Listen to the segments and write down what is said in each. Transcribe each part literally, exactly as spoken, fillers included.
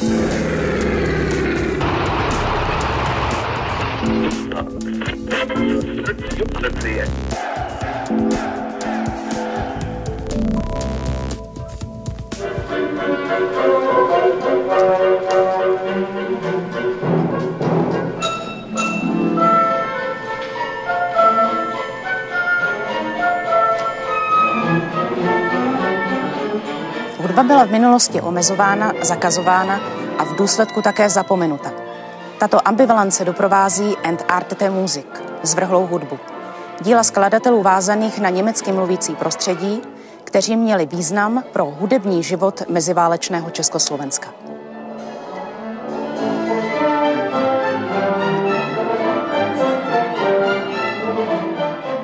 Hudba byla v minulosti omezována, zakazována a v důsledku také zapomenuta. Tato ambivalence doprovází Entartete Musik, zvrhlou hudbu. Díla skladatelů vázaných na německy mluvící prostředí, kteří měli význam pro hudební život meziválečného Československa.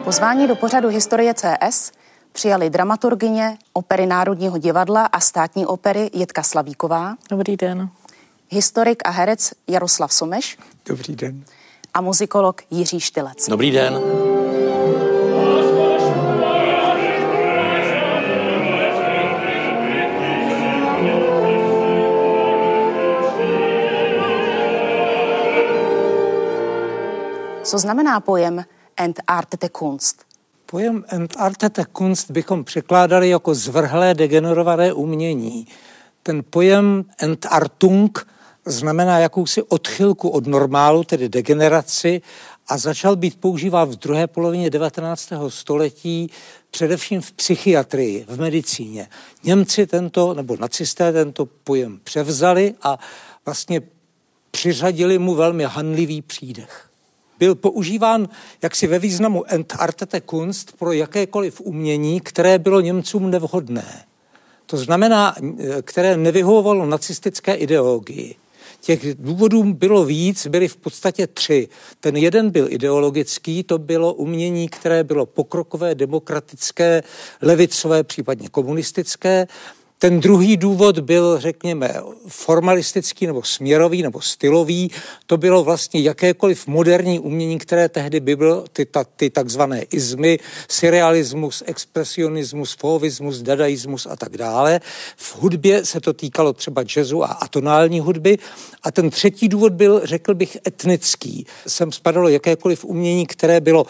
Pozvání do pořadu Historie C S přijali dramaturgyně Opery Národního divadla a Státní opery Jitka Slavíková. Dobrý den. Historik a herec Jaroslav Someš. Dobrý den. A muzikolog Jiří Štylec. Dobrý den. Co znamená pojem Entartete Kunst? Pojem Entartete Kunst bychom překládali jako zvrhlé degenerované umění. Ten pojem Entartung znamená jakousi odchylku od normálu, tedy degeneraci, a začal být používán v druhé polovině devatenáctého století především v psychiatrii, v medicíně. Němci tento, nebo nacisté tento pojem převzali a vlastně přiřadili mu velmi hanlivý přídech. Byl používán jaksi ve významu Entartete Kunst pro jakékoliv umění, které bylo Němcům nevhodné. To znamená, které nevyhovovalo nacistické ideologii. Těch důvodů bylo víc, byly v podstatě tři. Ten jeden byl ideologický, to bylo umění, které bylo pokrokové, demokratické, levicové, případně komunistické. Ten druhý důvod byl, řekněme, formalistický nebo směrový nebo stylový. To bylo vlastně jakékoliv moderní umění, které tehdy by bylo ty, ta, ty takzvané izmy, surrealismus, expresionismus, fauvismus, dadaismus a tak dále. V hudbě se to týkalo třeba jazzu a atonální hudby. A ten třetí důvod byl, řekl bych, etnický. Sem spadalo jakékoliv umění, které bylo eh,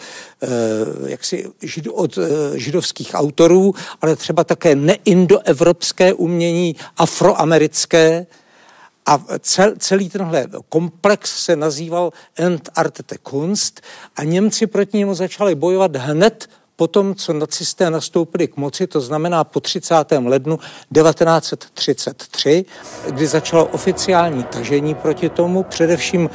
jaksi žido, od eh, židovských autorů, ale třeba také neindoevropské umění, afroamerické, a cel, celý tenhle komplex se nazýval Entartete Kunst a Němci proti němu začali bojovat hned po tom, co nacisté nastoupili k moci, to znamená po třicátého ledna devatenáct set třicet tři, kdy začalo oficiální tažení proti tomu, především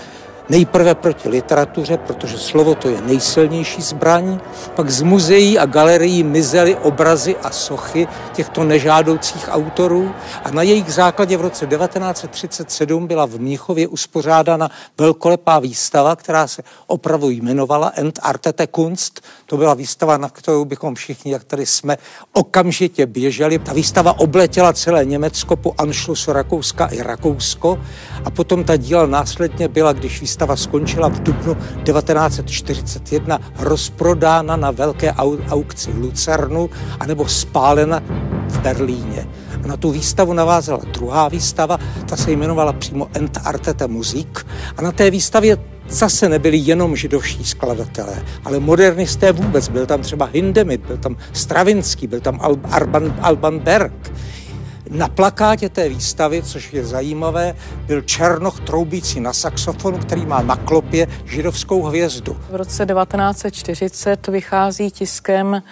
nejprve proti literatuře, protože slovo to je nejsilnější zbraň, pak z muzeí a galerií mizely obrazy a sochy těchto nežádoucích autorů a na jejich základě v roce devatenáct set třicet sedm byla v Mnichově uspořádána velkolepá výstava, která se opravdu jmenovala Entartete Kunst. To byla výstava, na kterou bychom všichni, jak tady jsme, okamžitě běželi. Ta výstava obletěla celé Německo po Anschlussu Rakouska i Rakousko a potom ta díla následně byla, když výstava Výstava skončila v dubnu devatenáct set čtyřicet jedna, rozprodána na velké aukci v Lucernu anebo spálena v Berlíně. A na tu výstavu navázala druhá výstava, ta se jmenovala přímo Entartete Musik a na té výstavě zase nebyli jenom židovští skladatelé, ale modernisté vůbec. Byl tam třeba Hindemith, byl tam Stravinský, byl tam Alban, Alban Berg. Na plakátě té výstavy, což je zajímavé, byl černoch troubící na saxofonu, který má na klopě židovskou hvězdu. V roce devatenáct set čtyřicet vychází tiskem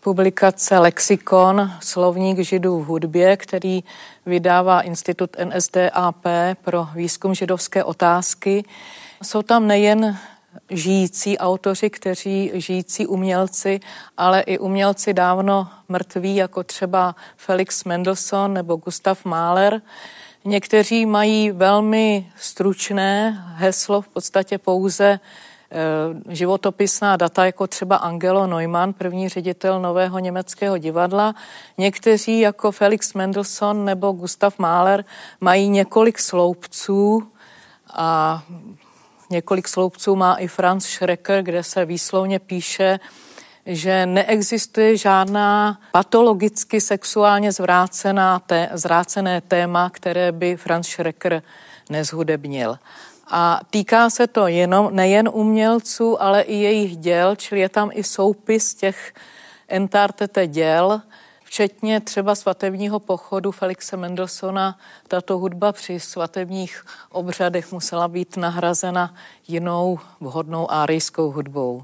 publikace Lexikon, slovník židů v hudbě, který vydává institut N S D A P pro výzkum židovské otázky. Jsou tam nejen žijící autoři, kteří žijící umělci, ale i umělci dávno mrtví, jako třeba Felix Mendelssohn nebo Gustav Mahler. Někteří mají velmi stručné heslo, v podstatě pouze životopisná data, jako třeba Angelo Neumann, první ředitel Nového německého divadla. Někteří, jako Felix Mendelssohn nebo Gustav Mahler, mají několik sloupců a několik sloupců má i Franz Schreker, kde se výslovně píše že neexistuje žádná patologicky sexuálně zvrácená té, zvrácené téma, které by Franz Schreker nezhudebnil. A týká se to jenom, nejen umělců, ale i jejich děl, čili je tam i soupis těch entartete děl, včetně třeba svatebního pochodu Felixe Mendelssohna. Tato hudba při svatebních obřadech musela být nahrazena jinou vhodnou árijskou hudbou.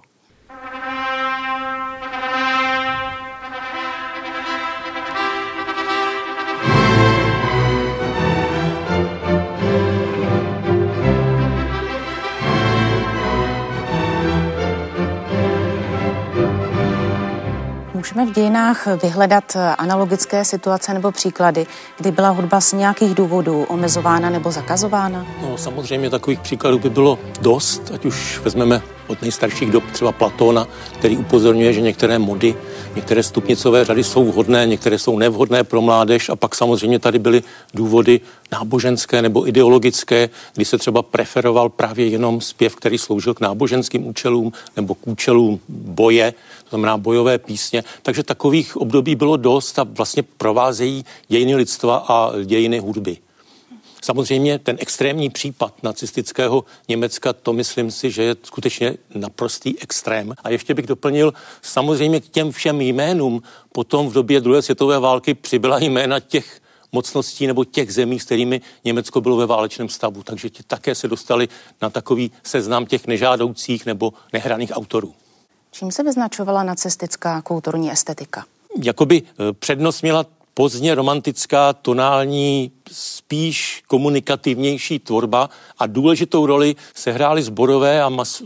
Můžeme v dějinách vyhledat analogické situace nebo příklady, kdy byla hudba z nějakých důvodů omezována nebo zakazována? No, samozřejmě takových příkladů by bylo dost, ať už vezmeme od nejstarších dob třeba Platóna, který upozorňuje, že některé mody, některé stupnicové řady jsou vhodné, některé jsou nevhodné pro mládež, a pak samozřejmě tady byly důvody náboženské nebo ideologické, kdy se třeba preferoval právě jenom zpěv, který sloužil k náboženským účelům nebo k účelům boje, to znamená bojové písně. Takže takových období bylo dost a vlastně provázejí dějiny lidstva a dějiny hudby. Samozřejmě ten extrémní případ nacistického Německa, to myslím si, že je skutečně naprostý extrém. A ještě bych doplnil, samozřejmě k těm všem jménům potom v době druhé světové války přibyla jména těch mocností nebo těch zemí, s kterými Německo bylo ve válečném stavu. Takže ti také se dostali na takový seznam těch nežádoucích nebo nehraných autorů. Čím se vyznačovala nacistická kulturní estetika? Jakoby přednost měla pozdně romantická, tonální, spíš komunikativnější tvorba a důležitou roli sehrály sborové a mas,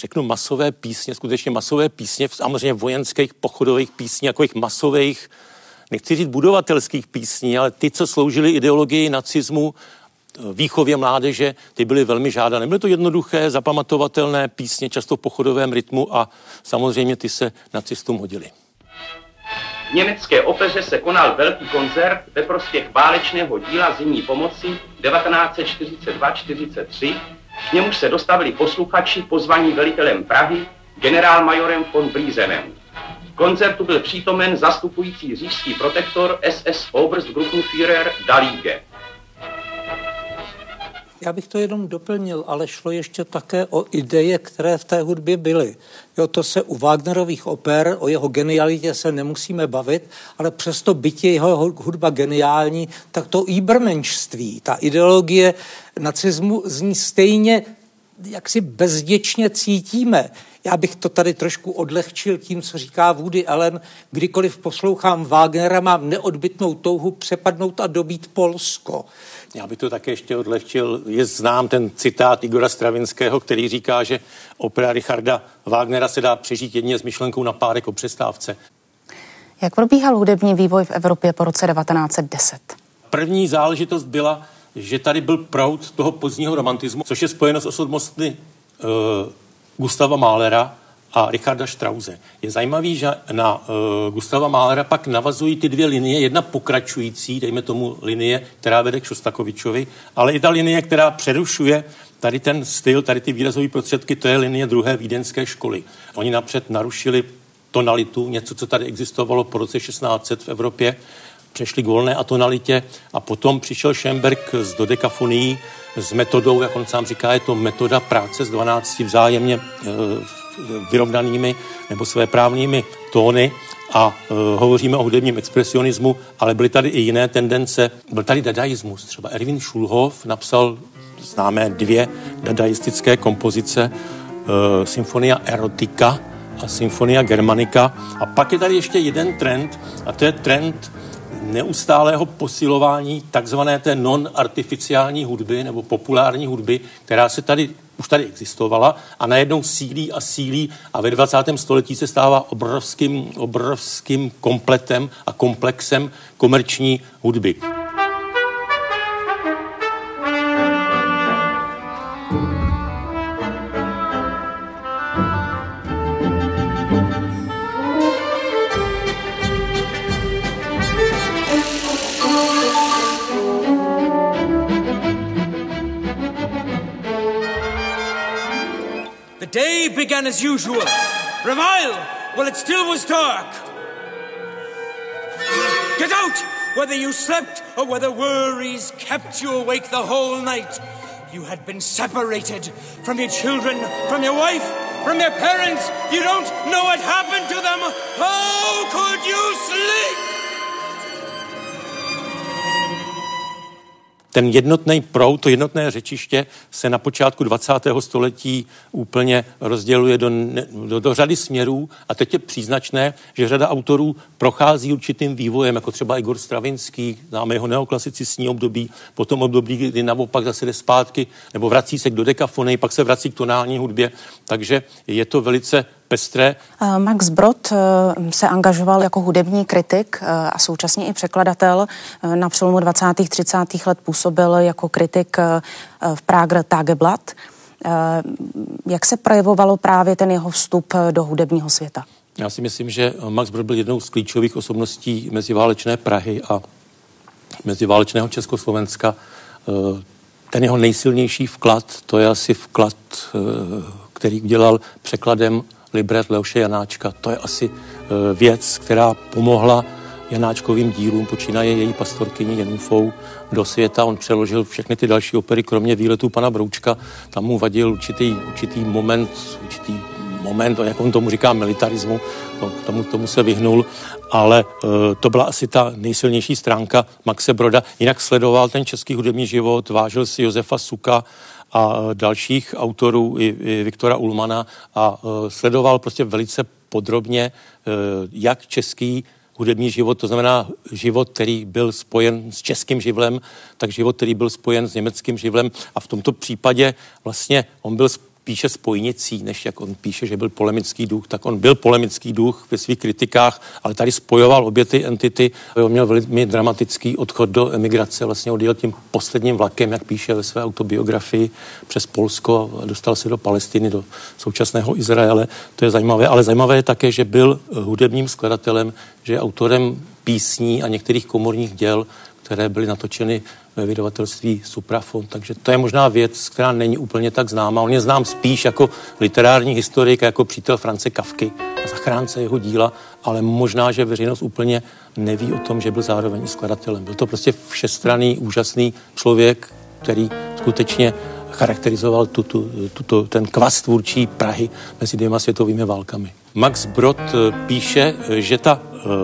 řeknu masové písně, skutečně masové písně, samozřejmě vojenských, pochodových písní, jakových masových, nechci říct budovatelských písní, ale ty, co sloužily ideologii nacismu, výchově mládeže, ty byly velmi žádané. Byly to jednoduché, zapamatovatelné písně, často v pochodovém rytmu a samozřejmě ty se nacistům hodily. V německé opeře se konal velký koncert ve prospěch válečného díla zimní pomoci devatenáct set čtyřicet dva čtyřicet tři, k němuž se dostavili posluchači pozvaní velitelem Prahy generálmajorem von Blízenem. Koncertu byl přítomen zastupující říšský protektor S S Oberstgruppenführer Dalíge. Já bych to jenom doplnil, ale šlo ještě také o ideje, které v té hudbě byly. Jo, to se u Wagnerových oper, o jeho genialitě se nemusíme bavit, ale přesto byť je jeho hudba geniální, tak to übermenschství, ta ideologie nacismu z ní stejně jaksi bezděčně cítíme. Já bych to tady trošku odlehčil tím, co říká Woody Allen. Kdykoliv poslouchám Wagnera, mám neodbytnou touhu přepadnout a dobít Polsko. Já bych to také ještě odlehčil. Je znám ten citát Igora Stravinského, který říká, že opera Richarda Wagnera se dá přežít jedině s myšlenkou na párek o přestávce. Jak probíhal hudební vývoj v Evropě po roce devatenáct set deset? První záležitost byla, že tady byl proud toho pozdního romantismu, což je spojeno s osobnostmi uh, Gustava Mahlera a Richarda Štrause. Je zajímavý, že na uh, Gustava Mahlera pak navazují ty dvě linie, jedna pokračující, dejme tomu linie, která vede k Šostakovičovi, ale i ta linie, která přerušuje tady ten styl, tady ty výrazové prostředky, to je linie druhé vídeňské školy. Oni napřed narušili tonalitu, něco, co tady existovalo po roce šestnáct set v Evropě, přešli k volné atonalitě a potom přišel Schönberg s dodekafonií, s metodou, jak on sám říká, je to metoda práce s dvanácti vzájemně e, vyrovnanými nebo svéprávnými tóny a e, hovoříme o hudebním expresionismu, ale byly tady i jiné tendence. Byl tady dadaismus, třeba Erwin Schulhoff napsal známé dvě dadaistické kompozice, e, Symfonia Erotika a Symfonia Germanica. A pak je tady ještě jeden trend a to je trend neustálého posilování takzvané té non-artificiální hudby nebo populární hudby, která se tady už tady existovala a najednou sílí a sílí a ve dvacátém století se stává obrovským, obrovským kompletem a komplexem komerční hudby. Began as usual. Revival while it still was dark. Get out! Whether you slept or whether worries kept you awake the whole night, you had been separated from your children, from your wife, from your parents. You don't know what happened to them. How could you sleep? Ten jednotný proud, to jednotné řečiště se na počátku dvacátého století úplně rozděluje do, do, do řady směrů a teď je příznačné, že řada autorů prochází určitým vývojem, jako třeba Igor Stravinský, známe jeho neoklasicistní období, potom období, kdy naopak zase jde zpátky, nebo vrací se k dodekafonii, pak se vrací k tonální hudbě, takže je to velice pestré. Max Brod se angažoval jako hudební kritik a současně i překladatel. Na přelomu dvacátých a třicátých let působil jako kritik v Prager Tagblatt. Jak se projevovalo právě ten jeho vstup do hudebního světa? Já si myslím, že Max Brod byl jednou z klíčových osobností meziválečné Prahy a meziválečného Československa. Ten jeho nejsilnější vklad, to je asi vklad, který udělal překladem libret Leoše Janáčka. To je asi věc, která pomohla Janáčkovým dílům, počínaje její pastorkyní Jenůfou do světa. On přeložil všechny ty další opery, kromě výletů pana Broučka. Tam mu vadil určitý, určitý moment, určitý moment, jak on tomu říká, militarismu, to, tomu, tomu se vyhnul, ale e, to byla asi ta nejsilnější stránka Maxe Broda. Jinak sledoval ten český hudební život, vážil si Josefa Suka a dalších autorů, i, i Viktora Ullmana, a e, sledoval prostě velice podrobně, e, jak český hudební život, to znamená život, který byl spojen s českým živlem, tak život, který byl spojen s německým živlem, a v tomto případě vlastně on byl píše spojnicí, než jak on píše, že byl polemický duch, tak on byl polemický duch ve svých kritikách, ale tady spojoval obě ty entity. On měl velmi dramatický odchod do emigrace, vlastně odjel tím posledním vlakem, jak píše ve své autobiografii, přes Polsko a dostal se do Palestiny, do současného Izraele. To je zajímavé, ale zajímavé je také, že byl hudebním skladatelem, že je autorem písní a některých komorních děl, které byly natočeny ve vydavatelství Suprafon. Takže to je možná věc, která není úplně tak známá. On je znám spíš jako literární historik, jako přítel France Kafky a zachránce jeho díla, ale možná, že veřejnost úplně neví o tom, že byl zároveň skladatelem. Byl to prostě všestranný, úžasný člověk, který skutečně charakterizoval tuto, tuto, ten kvas tvůrčí Prahy mezi dvěma světovými válkami. Max Brod píše, že ta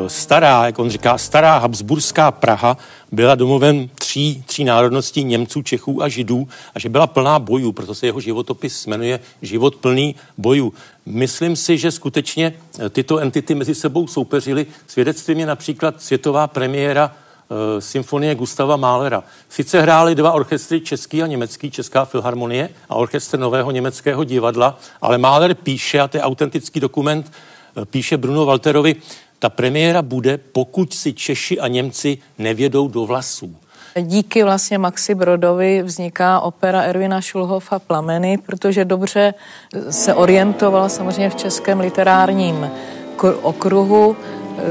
stará, jak on říká, stará habsburská Praha byla domovem tří, tří národností, Němců, Čechů a Židů, a že byla plná bojů, proto se jeho životopis jmenuje Život plný bojů. Myslím si, že skutečně tyto entity mezi sebou soupeřily. Svědectvím je například světová premiéra symfonie Gustava Mahlera. Sice hráli dva orchestry, český a německý, Česká filharmonie a orchestr Nového německého divadla, ale Mahler píše, a to je autentický dokument, píše Bruno Walterovi, ta premiéra bude, pokud si Češi a Němci nevědou do vlasů. Díky vlastně Maxi Brodovi vzniká opera Erwina Schulhoffa Plameny, protože dobře se orientoval samozřejmě v českém literárním okruhu,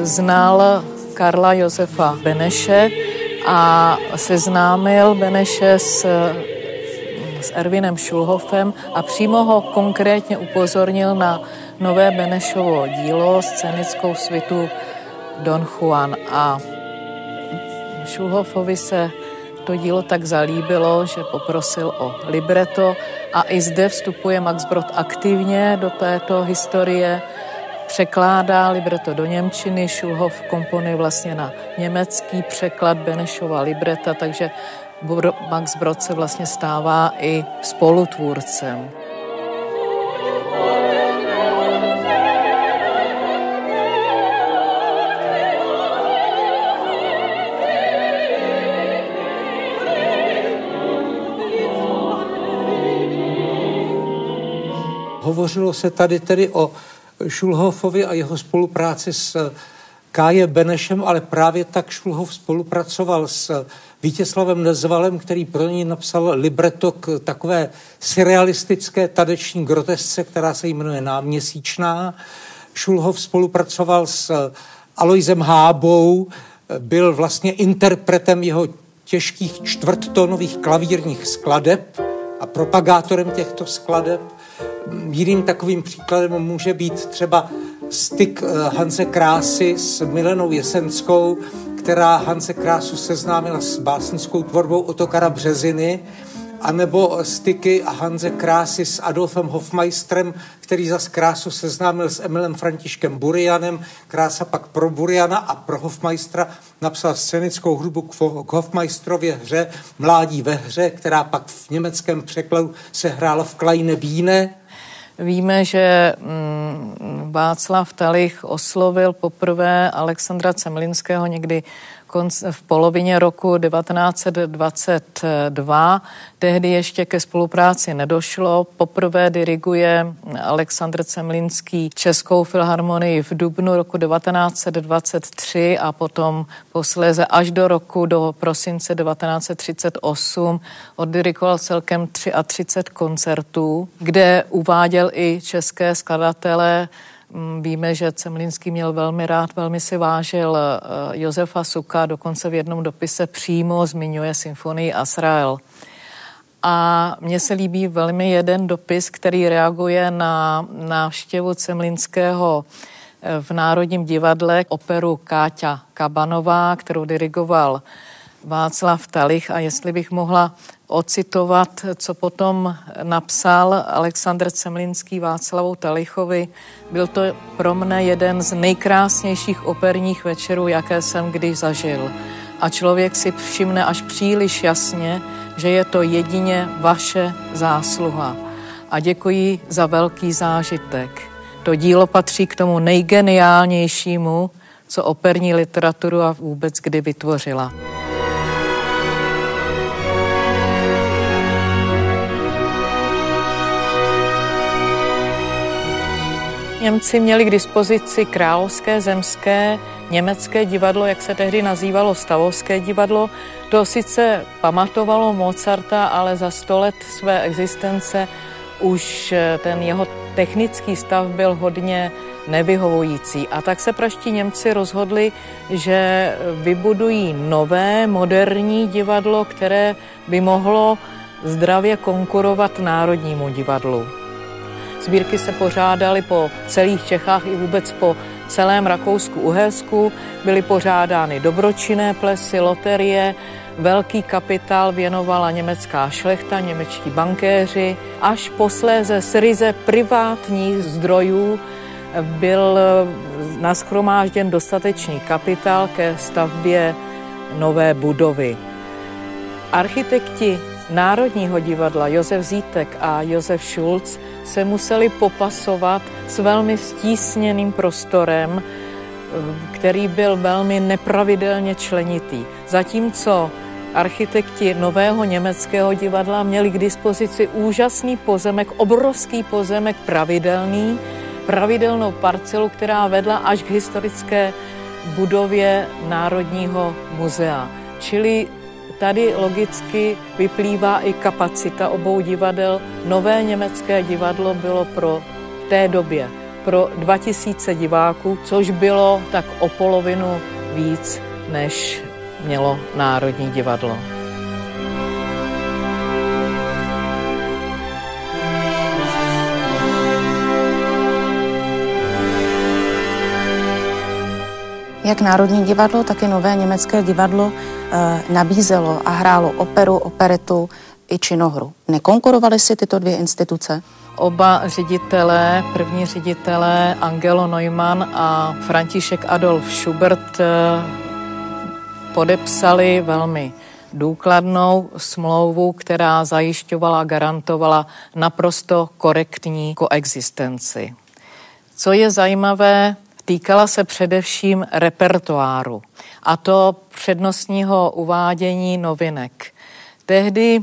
znal Karla Josefa Beneše a seznámil Beneše s, s Erwinem Schulhoffem a přímo ho konkrétně upozornil na nové Benešovo dílo, scénickou svitu Don Juan. A Schulhoffovi se to dílo tak zalíbilo, že poprosil o libreto, a i zde vstupuje Max Brod aktivně do této historie. Překládá libreto do němčiny, Schulhoff komponuje vlastně na německý překlad Benešova libreta, takže Max Brod se vlastně stává i spolutvůrcem. Hovořilo se tady tedy o Schulhoffovi a jeho spolupráci s Káje Benešem, ale právě tak Schulhoff spolupracoval s Vítězslavem Nezvalem, který pro něj napsal libreto k takové surrealistické tadeční grotesce, která se jmenuje Náměsíčná. Schulhoff spolupracoval s Aloisem Hábou, byl vlastně interpretem jeho těžkých čtvrttónových klavírních skladeb a propagátorem těchto skladeb. Jiným takovým příkladem může být třeba styk Hanse Krásy s Milenou Jesenskou, která Hanse Krásu seznámila s básnickou tvorbou Otokara Březiny, anebo styky Hanse Krásy s Adolfem Hofmeistrem, který zas Krásu seznámil s Emilem Františkem Burianem. Krása pak pro Buriana a pro Hofmeistra napsal scénickou hudbu k Hofmeistrově hře Mládí ve hře, která pak v německém překladu se hrála v Kleine Bühne. Víme, že Václav Talich oslovil poprvé Alexandra Zemlinského někdy v polovině roku devatenáct dvacet dva. Tehdy ještě ke spolupráci nedošlo. Poprvé diriguje Alexandr Zemlinský Českou filharmonii v dubnu roku devatenáct dvacet tři a potom posléze až do roku, do prosince devatenáct třicet osm oddirigoval celkem třicet tři koncertů, kde uváděl i české skladatele. Víme, že Zemlinský měl velmi rád, velmi si vážil Josefa Suka, dokonce v jednom dopise přímo zmiňuje symfonii Azrael. A mně se líbí velmi jeden dopis, který reaguje na návštěvu Zemlinského v Národním divadle, operu Káťa Kabanová, kterou dirigoval Václav Talich, a jestli bych mohla ocitovat, co potom napsal Alexandr Zemlinský Václavu Talichovi. Byl to pro mne jeden z nejkrásnějších operních večerů, jaké jsem kdy zažil. A člověk si všimne až příliš jasně, že je to jedině vaše zásluha. A děkuji za velký zážitek. To dílo patří k tomu nejgeniálnějšímu, co operní literaturu a vůbec kdy vytvořila. Němci měli k dispozici Královské zemské německé divadlo, jak se tehdy nazývalo Stavovské divadlo. To sice pamatovalo Mozarta, ale za sto let své existence už ten jeho technický stav byl hodně nevyhovující. A tak se praští Němci rozhodli, že vybudují nové, moderní divadlo, které by mohlo zdravě konkurovat Národnímu divadlu. Sbírky se pořádaly po celých Čechách i vůbec po celém Rakousku-Uhersku. Byly pořádány dobročinné plesy, loterie, velký kapitál věnovala německá šlechta, němečtí bankéři. Až posléze z ryze privátních zdrojů byl nashromážděn dostatečný kapitál ke stavbě nové budovy. Architekti Národního divadla Josef Zítek a Josef Schulz se museli popasovat s velmi stísněným prostorem, který byl velmi nepravidelně členitý. Zatímco architekti Nového německého divadla měli k dispozici úžasný pozemek, obrovský pozemek pravidelný, pravidelnou parcelu, která vedla až k historické budově Národního muzea. Čili tady logicky vyplývá i kapacita obou divadel. Nové německé divadlo bylo pro té době pro dva tisíce diváků, což bylo tak o polovinu víc, než mělo Národní divadlo. Jak Národní divadlo, tak i Nové německé divadlo e, nabízelo a hrálo operu, operetu i činohru. Nekonkurovaly si tyto dvě instituce? Oba ředitelé, první ředitelé Angelo Neumann a František Adolf Schubert e, podepsali velmi důkladnou smlouvu, která zajišťovala a garantovala naprosto korektní koexistenci. Co je zajímavé, týkala se především repertoáru, a to přednostního uvádění novinek. Tehdy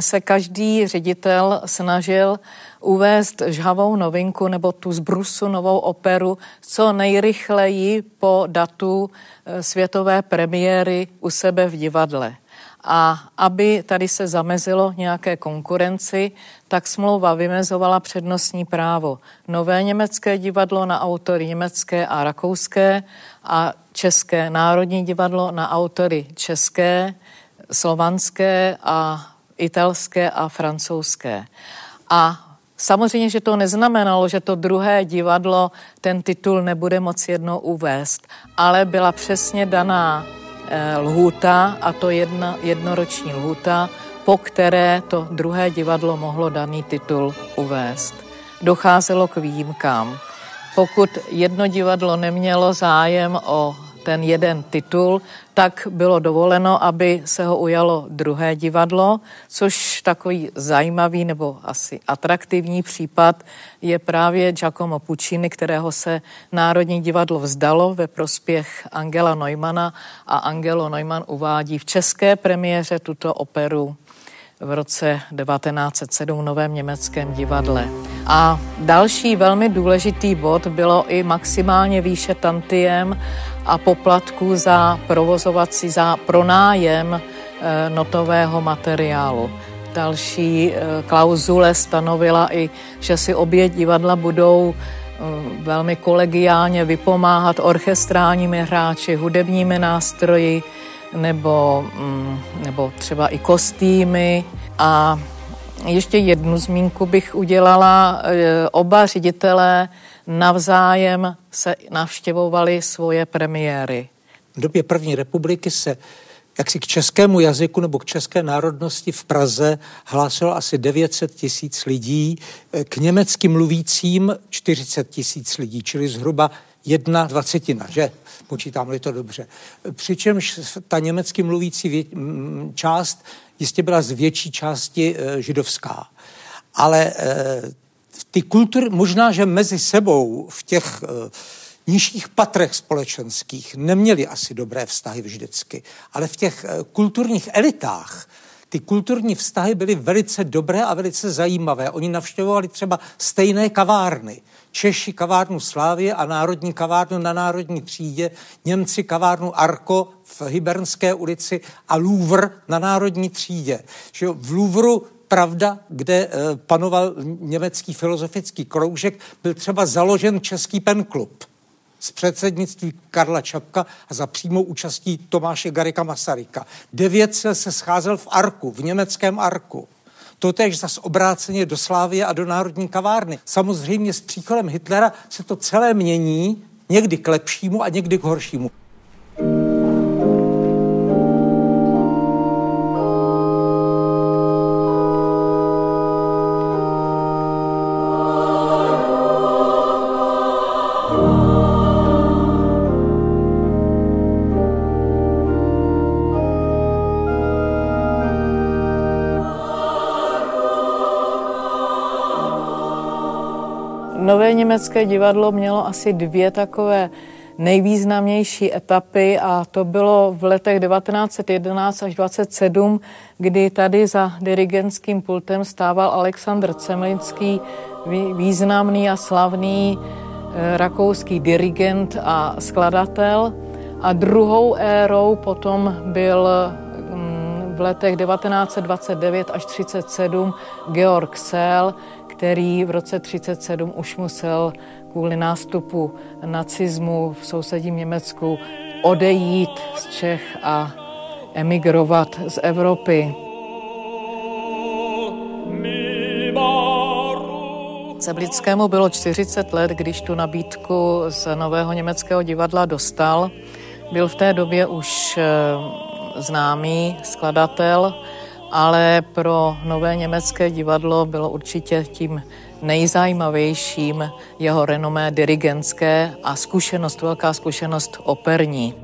se každý ředitel snažil uvést žhavou novinku nebo tu z brusu novou operu co nejrychleji po datu světové premiéry u sebe v divadle. A aby tady se zamezilo nějaké konkurenci, tak smlouva vymezovala přednostní právo. Nové německé divadlo na autory německé a rakouské a české Národní divadlo na autory české, slovanské a italské a francouzské. A Samozřejmě, že to neznamenalo, že to druhé divadlo ten titul nebude moc jednou uvést, ale byla přesně daná e, lhůta, a to jedna, jednoroční lhůta, po které to druhé divadlo mohlo daný titul uvést. Docházelo k výjimkám. Pokud jedno divadlo nemělo zájem o ten jeden titul, tak bylo dovoleno, aby se ho ujalo druhé divadlo, což takový zajímavý nebo asi atraktivní případ je právě Giacomo Puccini, kterého se Národní divadlo vzdalo ve prospěch Angela Neumana, a Angelo Neumann uvádí v české premiéře tuto operu v roce devatenáct set sedm v Novém německém divadle. A další velmi důležitý bod bylo i maximálně výše tantiem a poplatků za provozovací, za pronájem e, notového materiálu. Další e, klauzule stanovila i, že si obě divadla budou e, velmi kolegiálně vypomáhat orchestrálními hráči, hudebními nástroji, nebo, mm, nebo třeba i kostýmy. A ještě jednu zmínku bych udělala. Oba ředitelé navzájem se navštěvovali svoje premiéry. V době první republiky se jaksi k českému jazyku nebo k české národnosti v Praze hlásilo asi devět set tisíc lidí, k německy mluvícím čtyřicet tisíc lidí, čili zhruba jedna dvacetina, že? Počítám-li to dobře. Přičemž ta německy mluvící vě... část jistě byla z větší části e, židovská. Ale e, ty kultury, možná, že mezi sebou v těch e, nižších patrech společenských neměly asi dobré vztahy vždycky, ale v těch e, kulturních elitách ty kulturní vztahy byly velice dobré a velice zajímavé. Oni navštěvovali třeba stejné kavárny. Češi kavárnu Slávie a Národní kavárnu na Národní třídě, Němci kavárnu Arko v Hybernské ulici a Louvre na Národní třídě. V Louvru, pravda, kde panoval německý filozofický kroužek, byl třeba založen Český penklub z předsednictví Karla Čapka a za přímou účastí Tomáše Garrigua Masaryka. devět set se scházel v Arku, v německém Arku. Totéž zas obráceně do Slávie a do Národní kavárny. Samozřejmě s příchodem Hitlera se to celé mění, někdy k lepšímu a někdy k horšímu. Nové německé divadlo mělo asi dvě takové nejvýznamnější etapy, a to bylo v letech devatenáct set jedenáct až dvacet sedm, kdy tady za dirigentským pultem stával Alexandr Zemlinský, významný a slavný rakouský dirigent a skladatel. A druhou érou potom byl v letech devatenáct set dvacet devět až třicet sedm Georg Sell, který v roce třicet sedm už musel kvůli nástupu nacismu v sousedním Německu odejít z Čech a emigrovat z Evropy. Zemlinskému bylo čtyřicet let, když tu nabídku z Nového německého divadla dostal. Byl v té době už známý skladatel, ale pro Nové německé divadlo bylo určitě tím nejzajímavějším jeho renomé dirigentské a zkušenost, velká zkušenost operní.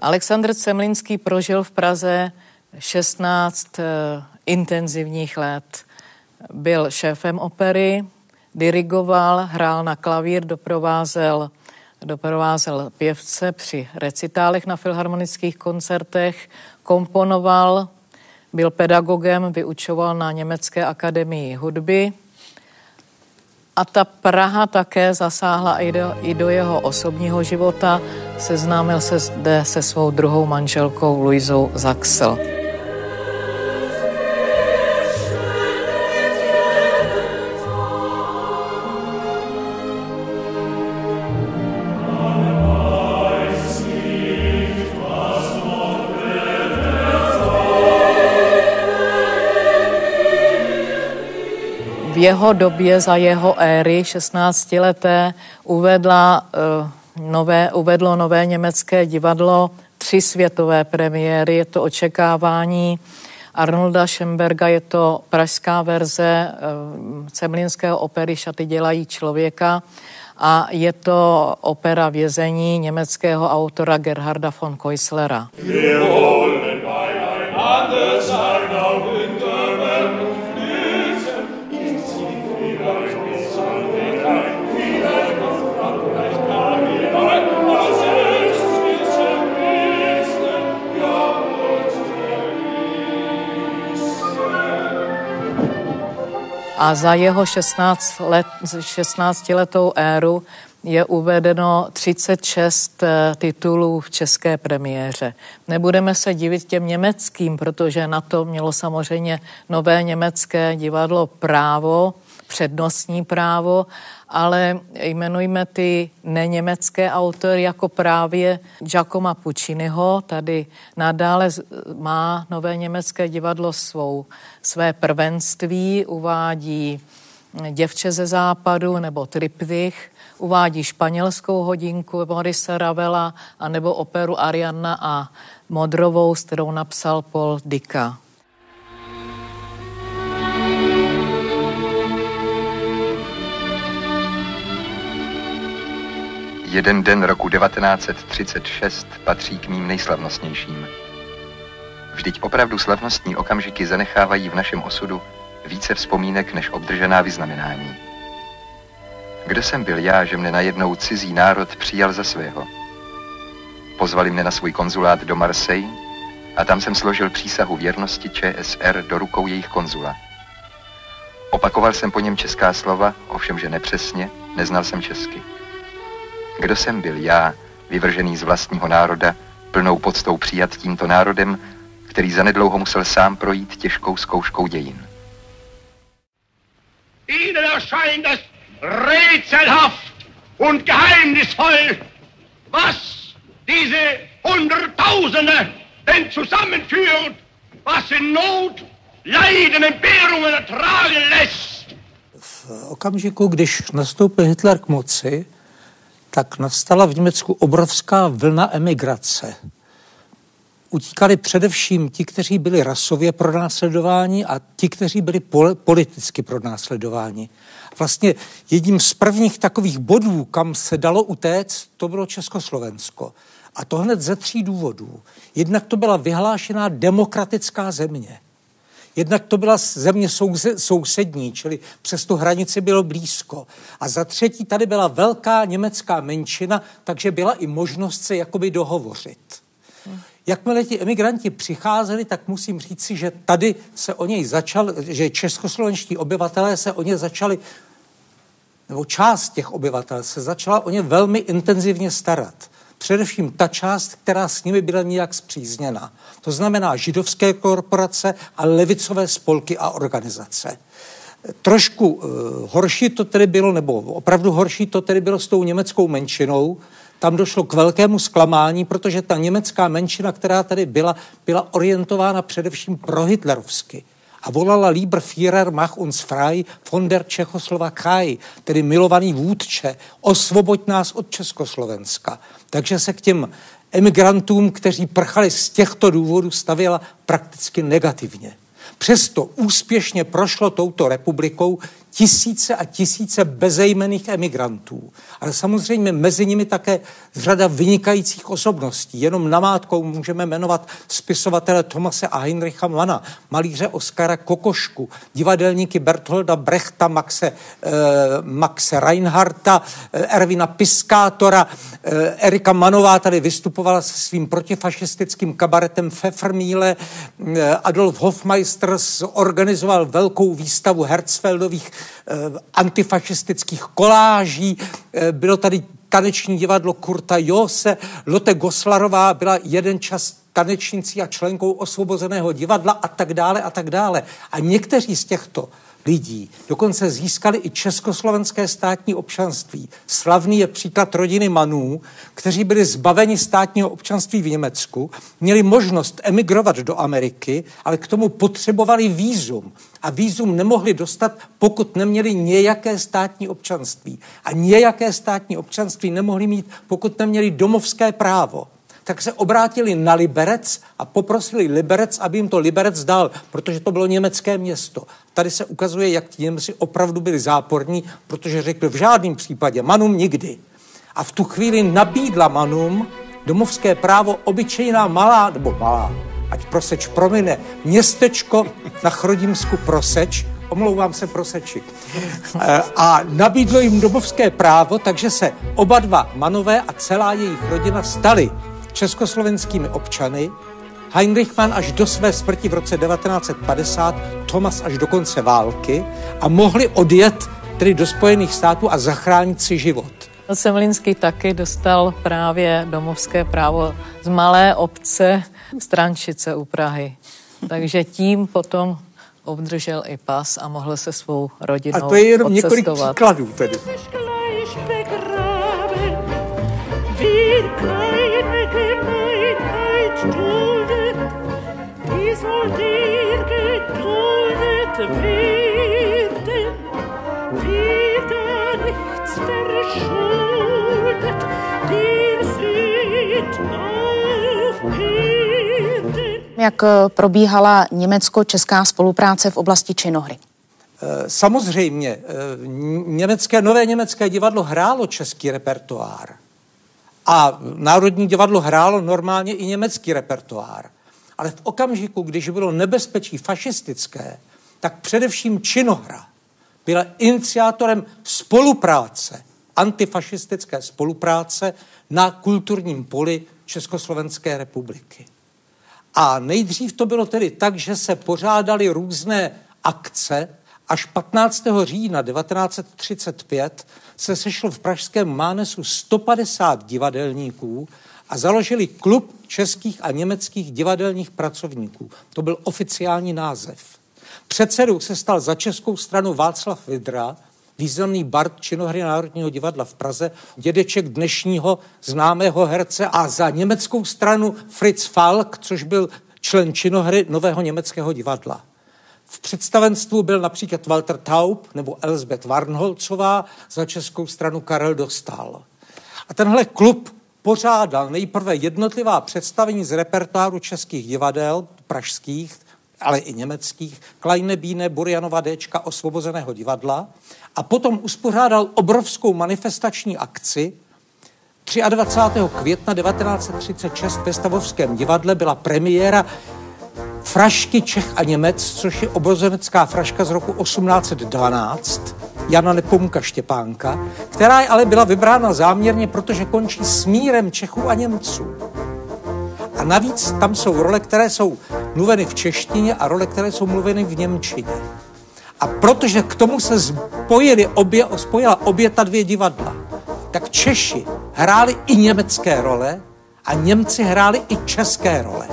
Alexandr Zemlinský prožil v Praze šestnáct uh, intenzivních let. Byl šéfem opery, dirigoval, hrál na klavír, doprovázel, doprovázel pěvce při recitálech na filharmonických koncertech, komponoval, Byl pedagogem, vyučoval na Německé akademii hudby a ta Praha také zasáhla i do, i do jeho osobního života. Seznámil se zde se svou druhou manželkou Luisou Zaxel. V jeho době, za jeho éry šestnáctileté, uvedla, uh, nové, uvedlo Nové německé divadlo tři světové premiéry. Je to Očekávání Arnolda Schönberga, je to pražská verze uh, zemlínského opery Šaty dělají člověka a je to opera Vězení německého autora Gerharda von Keuslera. A za jeho šestnáctiletou éru je uvedeno třicet šest titulů v české premiéře. Nebudeme se divit těm německým, protože na to mělo samozřejmě Nové německé divadlo právo, přednostní právo, ale jmenujme ty neněmecké autory jako právě Giacoma Pucciniho. Tady nadále má Nové německé divadlo svou, své prvenství, uvádí Děvče ze západu nebo Triptych, uvádí Španělskou hodinku Morisa Ravela anebo operu Arianna a Modrovou, s kterou napsal Paul Dicka. Jeden den roku devatenáct set třicet šest patří k mým nejslavnostnějším. Vždyť opravdu slavnostní okamžiky zanechávají v našem osudu více vzpomínek než obdržená vyznamenání. Kde jsem byl já, že mne najednou cizí národ přijal za svého? Pozvali mne na svůj konzulát do Marseille a tam jsem složil přísahu věrnosti Č S R do rukou jejich konzula. Opakoval jsem po něm česká slova, ovšemže nepřesně, neznal jsem česky. Kdo jsem byl já, vyvržený z vlastního národa, plnou poctou přijat tímto národem, který zanedlouho musel sám projít těžkou zkouškou dějin? Ihnen erscheint es rätselhaft und geheimnisvoll, was diese Hunderttausende denn zusammenführt, was in Not, Leiden, Entbehrungen ertragen lässt. V okamžiku, když nastoupil Hitler k moci, tak nastala v Německu obrovská vlna emigrace. Utíkali především ti, kteří byli rasově pronásledováni a ti, kteří byli pol- politicky pronásledováni. Vlastně jedním z prvních takových bodů, kam se dalo utéct, to bylo Československo. A to hned ze tří důvodů. Jednak to byla vyhlášená demokratická země. Jednak to byla země sousední, čili přes tu hranici bylo blízko. A za třetí tady byla velká německá menšina, takže byla i možnost se jakoby dohovořit. Jakmile ti emigranti přicházeli, tak musím říci, že tady se o něj začal, že českoslovenští obyvatelé se o ně začali, nebo část těch obyvatel se začala o ně velmi intenzivně starat. Především ta část, která s nimi byla nějak zpřízněna. To znamená židovské korporace a levicové spolky a organizace. Trošku uh, horší to tedy bylo, nebo opravdu horší to tedy bylo s tou německou menšinou. Tam došlo k velkému zklamání, protože ta německá menšina, která tady byla, byla orientována především prohitlerovsky. A volala Lieber Führer, mach uns frei von der Čechoslovakei, tedy milovaný vůdče, osvoboď nás od Československa. Takže se k těm emigrantům, kteří prchali z těchto důvodů, stavěla prakticky negativně. Přesto úspěšně prošlo touto republikou tisíce a tisíce bezejmenných emigrantů. Ale samozřejmě mezi nimi také řada vynikajících osobností. Jenom namátkou můžeme jmenovat spisovatele Thomase a Heinricha Manna, malíře Oskara Kokošku, divadelníky Bertolda Brechta, Maxe, eh, Maxe Reinhardta, eh, Ervina Piskátora, eh, Erika Manová tady vystupovala se svým protifašistickým kabaretem Pfeffermühle, eh, Adolf Hofmeister zorganizoval velkou výstavu Herzfeldových antifašistických koláží, bylo tady taneční divadlo Kurta Jose, Lotte Goslarová byla jeden čas tanečnicí a členkou Osvobozeného divadla a tak dále a tak dále. A někteří z těchto lidí dokonce získali i československé státní občanství. Slavný je příklad rodiny Mannů, kteří byli zbaveni státního občanství v Německu, měli možnost emigrovat do Ameriky, ale k tomu potřebovali vízum. A vízum nemohli dostat, pokud neměli nějaké státní občanství. A nějaké státní občanství nemohli mít, pokud neměli domovské právo. Tak se obrátili na Liberec a poprosili Liberec, aby jim to Liberec dal, protože to bylo německé město. Tady se ukazuje, jak ti Němci opravdu byli záporní, protože řekli v žádném případě Manum nikdy. A v tu chvíli nabídla Manum domovské právo obyčejná malá, nebo malá, ať Proseč promine, městečko na Chrudimsku Proseč, omlouvám se Proseči, a nabídlo jim domovské právo, takže se oba dva Manové a celá jejich rodina stali československými občany, Heinrich Mann až do své smrti v roce devatenáct set padesát, Thomas až do konce války a mohli odjet tedy do Spojených států a zachránit si život. Zemlinský taky dostal právě domovské právo z malé obce Strančice u Prahy. Takže tím potom obdržel i pas a mohl se svou rodinou odcestovat. A to je jenom několik příkladů tedy. Jak probíhala německo-česká spolupráce v oblasti činohry? Samozřejmě, německé, Nové německé divadlo hrálo český repertoár. A Národní divadlo hrálo normálně i německý repertoár. Ale v okamžiku, když bylo nebezpečí fašistické, tak především činohra byla iniciátorem spolupráce, antifašistické spolupráce na kulturním poli Československé republiky. A nejdřív to bylo tedy tak, že se pořádaly různé akce. Až patnáctého října devatenáct set třicet pět se sešlo v pražském Mánesu sto padesát divadelníků a založili klub českých a německých divadelních pracovníků. To byl oficiální název. Předsedou se stal za českou stranu Václav Vidra, významný bard činohry Národního divadla v Praze, dědeček dnešního známého herce, a za německou stranu Fritz Falk, což byl člen činohry Nového německého divadla. V představenstvu byl například Walter Taub nebo Elsbeth Varnholcová, za českou stranu Karel Dostál. A tenhle klub pořádal nejprve jednotlivá představení z repertoáru českých divadel, pražských, ale i německých, Kleine Bühne, Burjanova Déčka, Osvobozeného divadla, a potom uspořádal obrovskou manifestační akci. dvacátého třetího května devatenáct set třicet šest ve Stavovském divadle byla premiéra Frašky Čech a Němec, což je obozenecká fraška z roku osmnáct set dvanáct, Jana Nepomka Štěpánka, která ale byla vybrána záměrně, protože končí smírem Čechů a Němců. A navíc tam jsou role, které jsou mluveny v češtině, a role, které jsou mluveny v němčině. A protože k tomu se spojily obě, spojila obě ta dvě divadla, tak Češi hráli i německé role a Němci hráli i české role.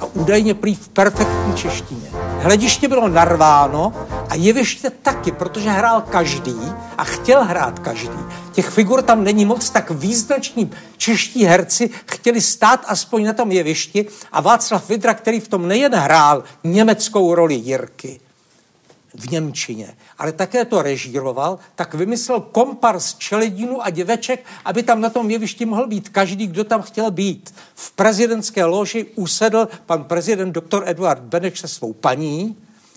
A údajně prý v perfektní češtině. Hlediště bylo narváno a jeviště taky, protože hrál každý a chtěl hrát každý. Těch figur tam není moc, tak význační čeští herci chtěli stát aspoň na tom jevišti, a Václav Vidra, který v tom nejen hrál německou roli Jirky v němčině, ale také to režíroval, tak vymyslel kompars čeledinu a děveček, aby tam na tom jevišti mohl být každý, kdo tam chtěl být. V prezidentské loži usedl pan prezident doktor Eduard Beneš se svou paní,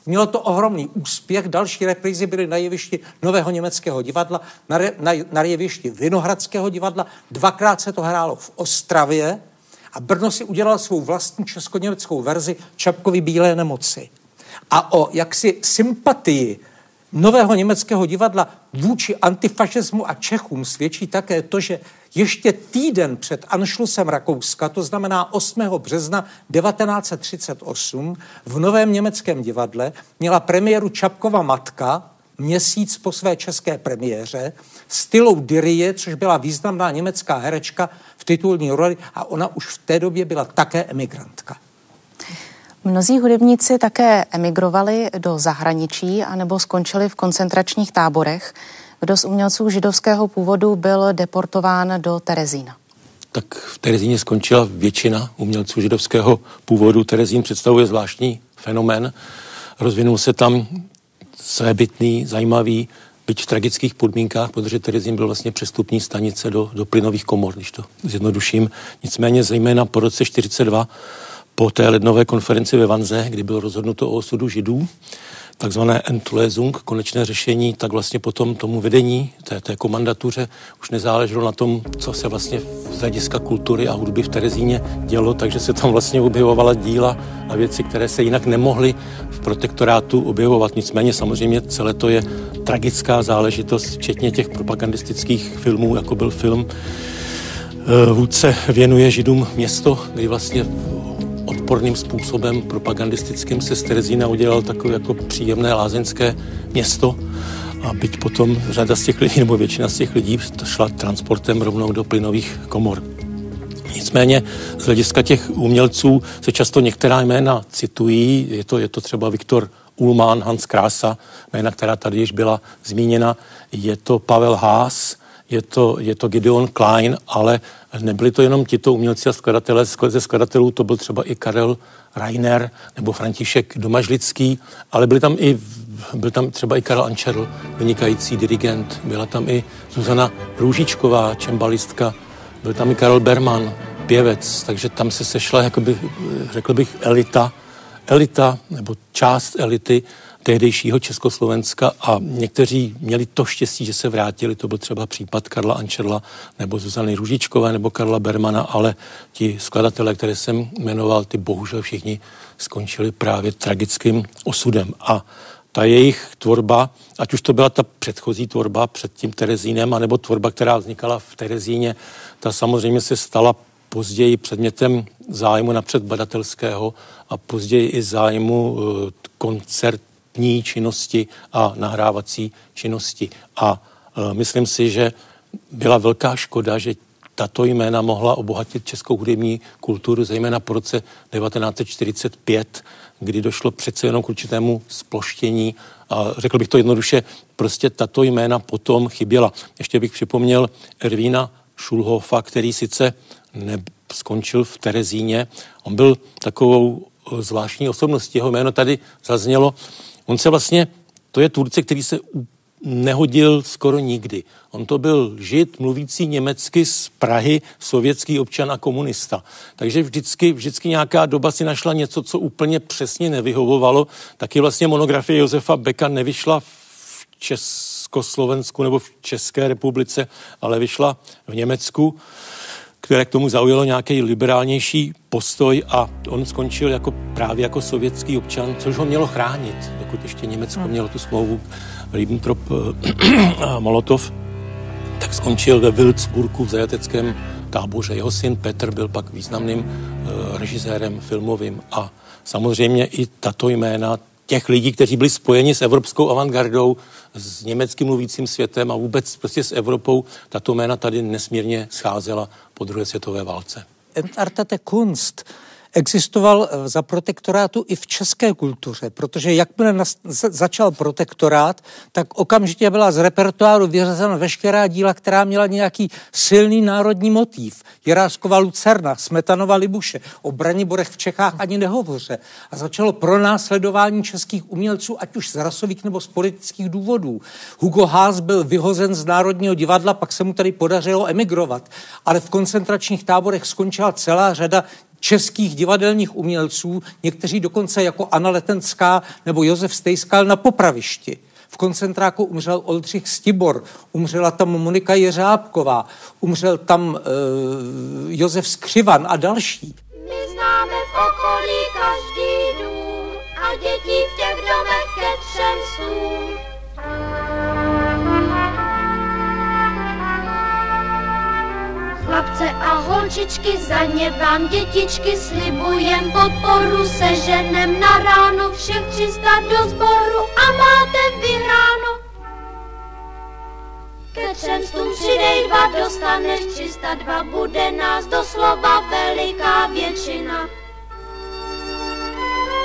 Mělo to ohromný úspěch, další reprízy byly na jevišti Nového německého divadla, na, re, na, na jevišti Vinohradského divadla, dvakrát se to hrálo v Ostravě a Brno si udělalo svou vlastní česko-německou verzi Čapkovy bílé nemoci. A o jaksi sympatii Nového německého divadla vůči antifašismu a Čechům svědčí také to, že ještě týden před anšlusem Rakouska, to znamená osmého března devatenáct set třicet osm, v Novém německém divadle měla premiéru Čapkova Matka měsíc po své české premiéře s Tylou Dyrie, což byla významná německá herečka v titulní roli a ona už v té době byla také emigrantka. Mnozí hudebníci také emigrovali do zahraničí anebo skončili v koncentračních táborech. Kdo z umělců židovského původu byl deportován do Terezína? Tak v Terezíně skončila většina umělců židovského původu. Terezín představuje zvláštní fenomén. Rozvinul se tam svébytný, zajímavý, byť v tragických podmínkách, protože Terezín byl vlastně přestupní stanice do, do plynových komor, když to zjednoduším. Nicméně zejména po roce čtyřicet dva, po té lednové konferenci ve Vanze, kdy bylo rozhodnuto o osudu židů, takzvané Entlösung, konečné řešení, tak vlastně potom tomu vedení té, té komandatuře už nezáleželo na tom, co se vlastně z hlediska kultury a hudby v Terezíně dělo, takže se tam vlastně objevovala díla a věci, které se jinak nemohly v protektorátu objevovat. Nicméně samozřejmě celé to je tragická záležitost, včetně těch propagandistických filmů, jako byl film Vůdce věnuje židům město, kdy vlastně odporným způsobem propagandistickým se z Terezína udělal takové jako příjemné lázeňské město a byť potom řada z těch lidí, nebo většina z těch lidí šla transportem rovnou do plynových komor. Nicméně z hlediska těch umělců se často některá jména citují, je to, je to třeba Viktor Ullmann, Hans Krása, jména, která tady již byla zmíněna, je to Pavel Haas, je to, je to Gideon Klein, ale nebyli to jenom tito umělci a skladatelé. Ze skladatelů to byl třeba i Karel Rainer nebo František Domažlický, ale byl tam, i, byl tam třeba i Karel Ančerl, vynikající dirigent. Byla tam i Zuzana Růžičková, čembalistka. Byl tam i Karel Berman, pěvec. Takže tam se sešla, jakoby, řekl bych, elita, elita nebo část elity tehdejšího Československa a někteří měli to štěstí, že se vrátili. To byl třeba případ Karla Ančerla nebo Zuzany Růžičkové nebo Karla Bermana, ale ti skladatelé, které jsem jmenoval, ty bohužel všichni skončili právě tragickým osudem. A ta jejich tvorba, ať už to byla ta předchozí tvorba před tím Terezínem, anebo tvorba, která vznikala v Terezíně, ta samozřejmě se stala později předmětem zájmu napřed badatelského a později i zájmu koncert činnosti a nahrávací činnosti. A e, myslím si, že byla velká škoda, že tato jména mohla obohatit českou hudební kulturu, zejména po roce devatenáct set čtyřicet pět, kdy došlo přece jenom k určitému sploštění. A řekl bych to jednoduše, prostě tato jména potom chyběla. Ještě bych připomněl Erwina Schulhoffa, který sice ne- skončil v Terezíně. On byl takovou zvláštní osobností, jeho jméno tady zaznělo. On se vlastně, to je tvůrce, který se nehodil skoro nikdy. On to byl žid, mluvící německy z Prahy, sovětský občan a komunista. Takže vždycky, vždycky nějaká doba si našla něco, co úplně přesně nevyhovovalo. Taky vlastně monografie Josefa Beka nevyšla v Československu nebo v České republice, ale vyšla v Německu, které k tomu zaujalo nějaký liberálnější postoj a on skončil jako právě jako sovětský občan, což ho mělo chránit, dokud ještě Německo mělo tu smlouvu Ribbentrop a Molotov, tak skončil ve Wilsburku v zajateckém táboře. Jeho syn Petr byl pak významným režisérem filmovým a samozřejmě i tato jména těch lidí, kteří byli spojeni s evropskou avantgardou, s německým mluvícím světem a vůbec prostě s Evropou, tato jména tady nesmírně scházela po druhé světové válce. Entartete Kunst existoval za protektorátu i v české kultuře, protože jakmile nas- začal protektorát, tak okamžitě byla z repertoáru vyřazena veškerá díla, která měla nějaký silný národní motiv. Jiráskova Lucerna, Smetanova Libuše, o Braniborech v Čechách ani nehovoře. A začalo pronásledování českých umělců, ať už z rasových nebo z politických důvodů. Hugo Haas byl vyhozen z Národního divadla, pak se mu tady podařilo emigrovat, ale v koncentračních táborech skončila celá řada českých divadelních umělců, někteří dokonce jako Anna Letenská nebo Josef Stejskal na popravišti. V koncentráku umřel Oldřich Stibor, umřela tam Monika Jeřábková, umřel tam e, Josef Skřivan a další. My známe v okolí každý dům a děti v těch domech ke třem snům. Chlapce a holčičky, za ně vám dětičky slibujem, podporu seženem na ráno, všech třista do sboru a máte vyhráno. Ke třem stům přidej dva, dostaneš třista dva, bude nás doslova veliká většina.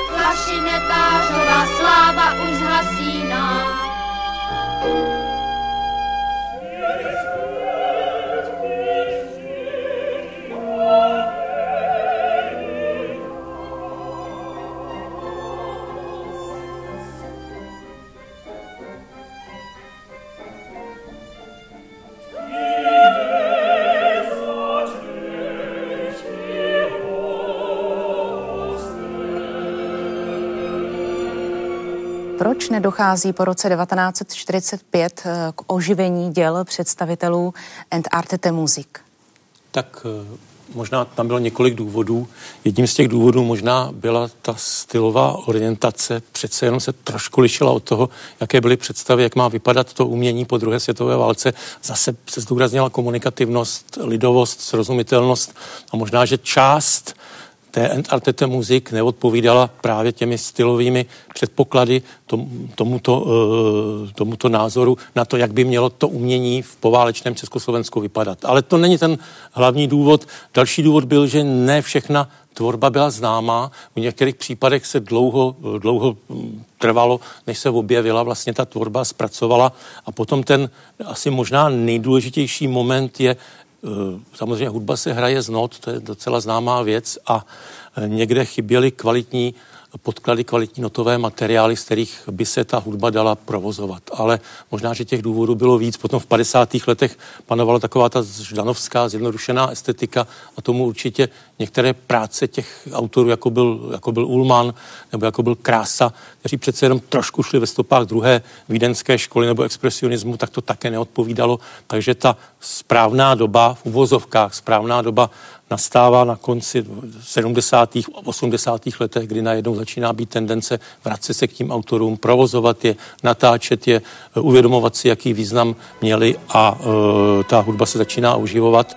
Flašinetářová sláva už zhasí nám. Proč nedochází po roce devatenáct set čtyřicet pět k oživení děl představitelů Entartete Musik? Tak možná tam bylo několik důvodů. Jedním z těch důvodů možná byla ta stylová orientace. Přece jenom se trošku lišila od toho, jaké byly představy, jak má vypadat to umění po druhé světové válce. Zase se zdůraznila komunikativnost, lidovost, srozumitelnost a možná, že část té Entartete Musik neodpovídala právě těmi stylovými předpoklady tom, tomuto, tomuto názoru na to, jak by mělo to umění v poválečném Československu vypadat. Ale to není ten hlavní důvod. Další důvod byl, že ne všechna tvorba byla známá. V některých případech se dlouho, dlouho trvalo, než se objevila vlastně ta tvorba, zpracovala. A potom ten asi možná nejdůležitější moment je, samozřejmě hudba se hraje z not, to je docela známá věc a někde chyběly kvalitní podklady, kvalitní notové materiály, z kterých by se ta hudba dala provozovat. Ale možná, že těch důvodů bylo víc. Potom v padesátých letech panovala taková ta ždanovská zjednodušená estetika a tomu určitě některé práce těch autorů, jako byl, jako byl Ullmann nebo jako byl Krása, kteří přece jenom trošku šli ve stopách druhé vídeňské školy nebo expresionismu, tak to také neodpovídalo. Takže ta správná doba, v uvozovkách správná doba, nastává na konci sedmdesátých a osmdesátých letech, kdy najednou začíná být tendence vracet se k tím autorům, provozovat je, natáčet je, uvědomovat si, jaký význam měli a uh, ta hudba se začíná uživovat.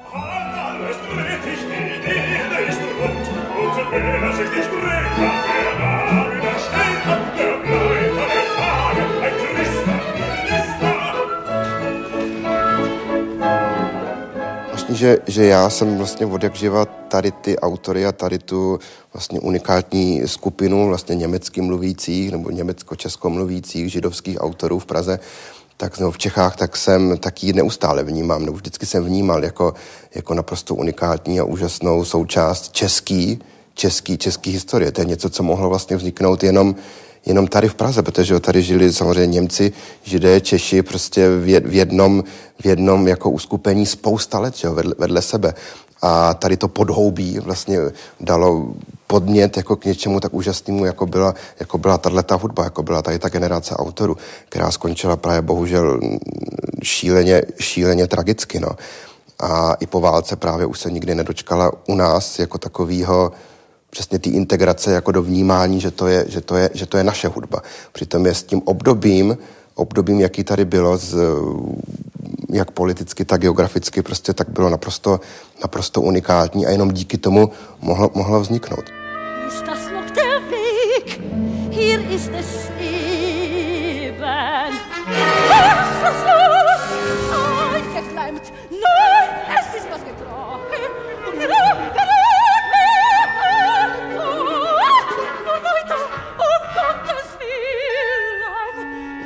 Že, že já jsem vlastně odjakživa tady ty autory a tady tu vlastně unikátní skupinu vlastně německy mluvících nebo německo-česko mluvících židovských autorů v Praze, tak nebo v Čechách, tak jsem taky neustále vnímám, nebo vždycky jsem vnímal jako, jako naprosto unikátní a úžasnou součást český, český, český historie. To je něco, co mohlo vlastně vzniknout jenom jenom tady v Praze, protože tady žili samozřejmě Němci, Židé, Češi, prostě v jednom, v jednom jako uskupení spousta let, že jo, vedle, vedle sebe. A tady to podhoubí vlastně dalo podnět jako k něčemu tak úžasnému, jako byla, jako byla tato hudba, jako byla tady ta generace autorů, která skončila právě bohužel šíleně, šíleně tragicky, no. A i po válce právě už se nikdy nedočkala u nás jako takovýho přesně té integrace jako do vnímání, že to je, že to je, že to je naše hudba. Přitom je s tím obdobím, obdobím, jaký tady bylo, z, jak politicky, tak geograficky, prostě tak bylo naprosto, naprosto unikátní a jenom díky tomu mohlo, mohlo vzniknout.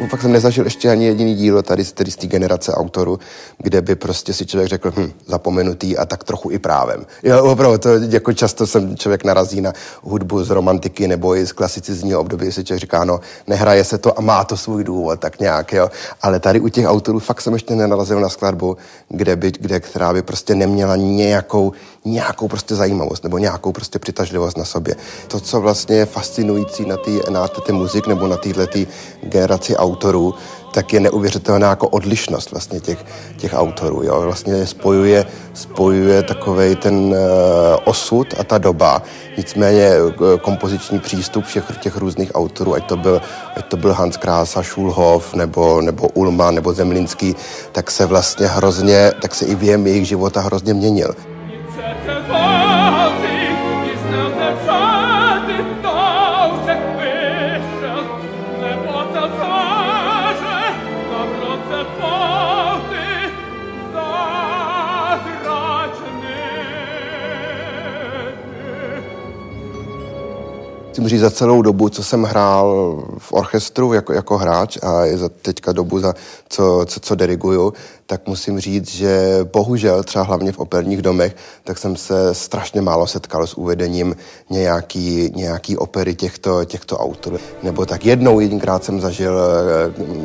Fakt jsem nezažil ještě ani jediný dílo tady z té generace autorů, kde by prostě si člověk řekl, hm, zapomenutý a tak trochu i právem. Jo, opravdu, to jako často jsem člověk narazí na hudbu z romantiky nebo i z klasicizního období, si člověk říká, no, nehraje se to a má to svůj důvod, tak nějak, jo. Ale tady u těch autorů fakt jsem ještě nenarazil na skladbu, kde by, kde, která by prostě neměla nějakou, nějakou prostě zajímavost nebo nějakou prostě přitažlivost na sobě. To, co vlastně je fascinující na té Entartete Musik nebo na této generaci autorů, tak je neuvěřitelná jako odlišnost vlastně těch, těch autorů. Jo? Vlastně spojuje, spojuje takovej ten osud a ta doba. Nicméně kompoziční přístup všech těch různých autorů, ať to byl, ať to byl Hans Krása, Schulhoff nebo, nebo Ullmann nebo Zemlinský, tak se vlastně hrozně, tak se i věm jejich života hrozně měnil. Musím říct, za celou dobu, co jsem hrál v orchestru jako, jako hráč a je za teďka dobu, za co, co, co diriguju, tak musím říct, že bohužel třeba hlavně v operních domech, tak jsem se strašně málo setkal s uvedením nějaký, nějaký opery těchto, těchto autorů. Nebo tak jednou, jedinkrát jsem zažil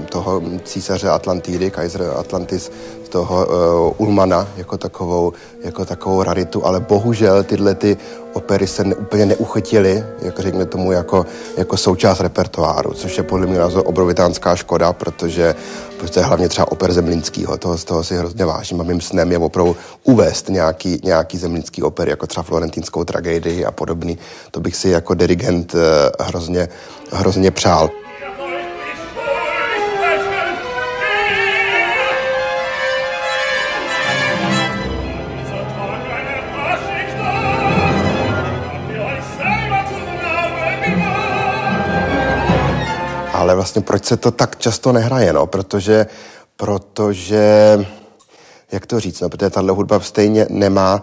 toho císaře Atlantidy, Kaiser Atlantis, toho uh, Ullmana jako takovou, jako takovou raritu, ale bohužel tyhle ty opery se ne, úplně neuchytily, jak řekněme tomu, jako, jako součást repertoáru, což je podle mě názor obrovitánská škoda, protože prostě hlavně třeba oper Zemlinskýho, toho, z toho si hrozně vážím a mým snem je opravdu uvést nějaký, nějaký zemlinský opery, jako třeba Florentínskou tragédii a podobný. To bych si jako dirigent uh, hrozně, hrozně přál. Ale vlastně proč se to tak často nehraje, no? Protože, protože, jak to říct, no? Protože tato hudba stejně nemá,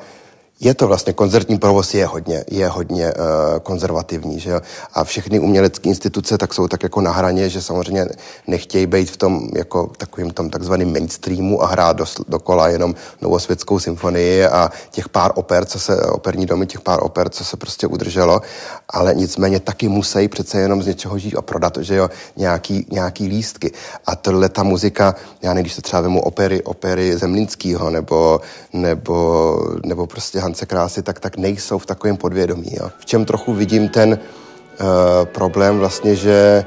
je to vlastně, koncertní provoz je hodně, je hodně uh, konzervativní, že jo? A všechny umělecké instituce tak jsou tak jako na hraně, že samozřejmě nechtějí být v tom jako takovým tom takzvaným mainstreamu a hrát do, dokola jenom novosvětskou symfonii a těch pár oper, co se, operní domy, těch pár oper, co se prostě udrželo, ale nicméně taky musí přece jenom z něčeho žít a prodat, že jo, nějaký, nějaký lístky. A tohle ta muzika, já nevím, když se třeba vemu opery, opery Zemlinskýho nebo, nebo, nebo prostě Hance Krásy, tak, tak nejsou v takovém podvědomí. Jo. V čem trochu vidím ten uh, problém vlastně, že,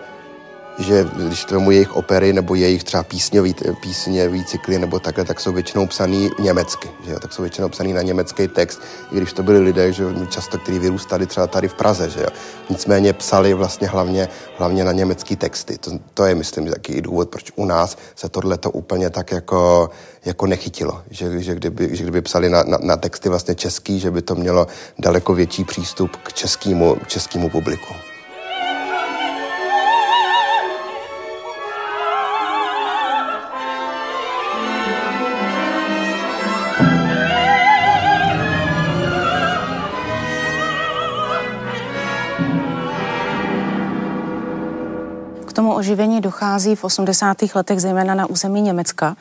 že když tomu jejich opery nebo jejich třeba písňový, písňový cykly nebo takhle, tak jsou většinou psaný německy, že jo, tak jsou většinou psaný na německý text, i když to byli lidé, že často, kteří vyrůstali třeba tady v Praze, že jo. Nicméně psali vlastně hlavně, hlavně na německý texty. To, to je, myslím, taky i důvod, proč u nás se tohleto úplně tak jako jako nechytilo, že, že, kdyby, že kdyby psali na, na, na texty vlastně český, že by to mělo daleko větší přístup k českému, českému publiku. K tomu oživení dochází v osmdesátých letech zejména na území Německa.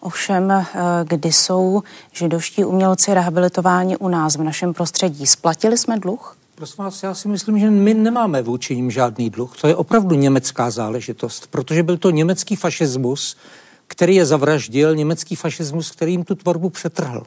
Ovšem, kdy jsou židovští umělci rehabilitováni u nás v našem prostředí? Splatili jsme dluh? Prosím vás, já si myslím, že my nemáme vůči nim žádný dluh. To je opravdu německá záležitost, protože byl to německý fašismus, který je zavraždil, německý fašismus, který jim tu tvorbu přetrhl.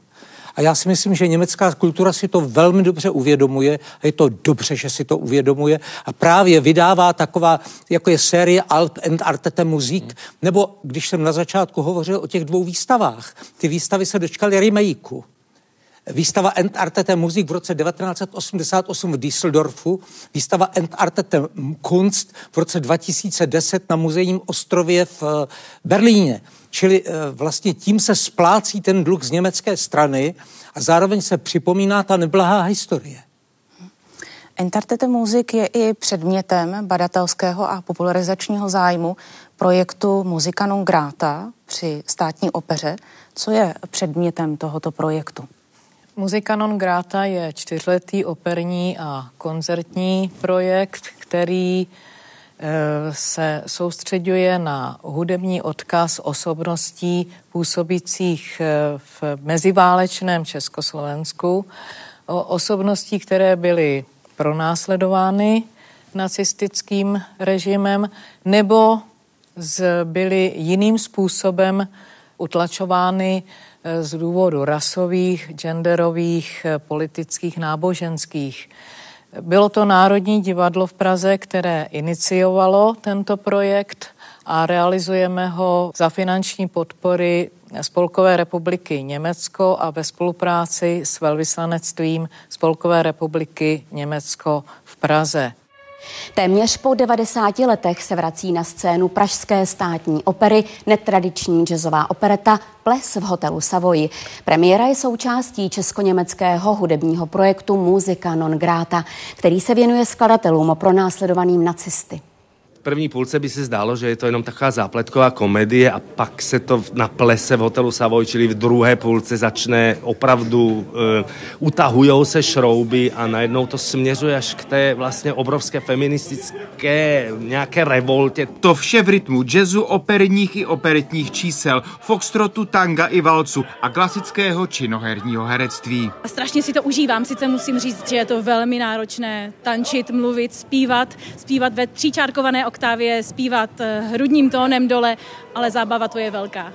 A já si myslím, že německá kultura si to velmi dobře uvědomuje a je to dobře, že si to uvědomuje a právě vydává taková, jako je série Entartete Musik, nebo když jsem na začátku hovořil o těch dvou výstavách, ty výstavy se dočkaly remakeu. Výstava Entartete Musik v roce devatenáct osmdesát osm v Düsseldorfu, výstava Entartete Kunst v roce dva tisíce deset na muzejním ostrově v Berlíně. Čili vlastně tím se splácí ten dluh z německé strany a zároveň se připomíná ta neblahá historie. Entartete Musik je i předmětem badatelského a popularizačního zájmu projektu Musica non grata při státní opeře. Co je předmětem tohoto projektu? Musica non grata je čtyřletý operní a koncertní projekt, který se soustřeďuje na hudební odkaz osobností působících v meziválečném Československu, osobností, které byly pronásledovány nacistickým režimem nebo byly jiným způsobem utlačovány z důvodu rasových, genderových, politických, náboženských. Bylo to Národní divadlo v Praze, které iniciovalo tento projekt a realizujeme ho za finanční podpory Spolkové republiky Německo a ve spolupráci s velvyslanectvím Spolkové republiky Německo v Praze. Téměř po devadesáti letech se vrací na scénu pražské státní opery netradiční jazzová opereta Ples v hotelu Savoy. Premiéra je součástí česko-německého hudebního projektu Musica non grata, který se věnuje skladatelům pronásledovaným nacisty. V první půlce by se zdálo, že je to jenom taková zápletková komedie a pak se to na plese v hotelu Savoy, čili v druhé půlce začne opravdu, e, utahujou se šrouby a najednou to směřuje až k té vlastně obrovské feministické nějaké revoltě. To vše v rytmu jazzu, operních i operetních čísel, foxtrotu, tanga i valcu a klasického činoherního herectví. A strašně si to užívám, sice musím říct, že je to velmi náročné tančit, mluvit, zpívat, zpívat ve tříčárkované oktávě, zpívat hrudním tónem dole, ale zábava to je velká.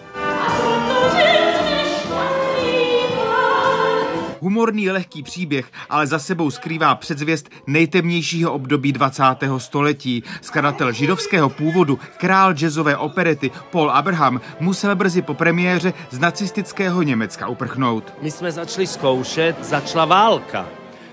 Humorný lehký příběh, ale za sebou skrývá předzvěst nejtemnějšího období dvacátého století. Skladatel židovského původu, král jazzové operety Paul Abraham musel brzy po premiéře z nacistického Německa uprchnout. My jsme začali zkoušet, začala válka.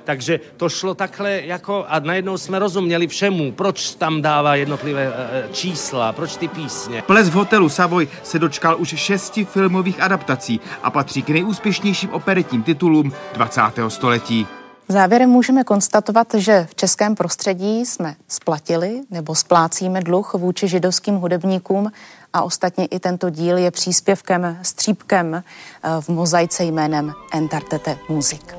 Takže to šlo takhle jako a najednou jsme rozuměli všemu, proč tam dává jednotlivé čísla, proč ty písně. Ples v hotelu Savoy se dočkal už šesti filmových adaptací a patří k nejúspěšnějším operetním titulům dvacátého století. Závěrem můžeme konstatovat, že v českém prostředí jsme splatili nebo splácíme dluh vůči židovským hudebníkům a ostatně i tento díl je příspěvkem, střípkem v mozaice jménem Entartete Musik.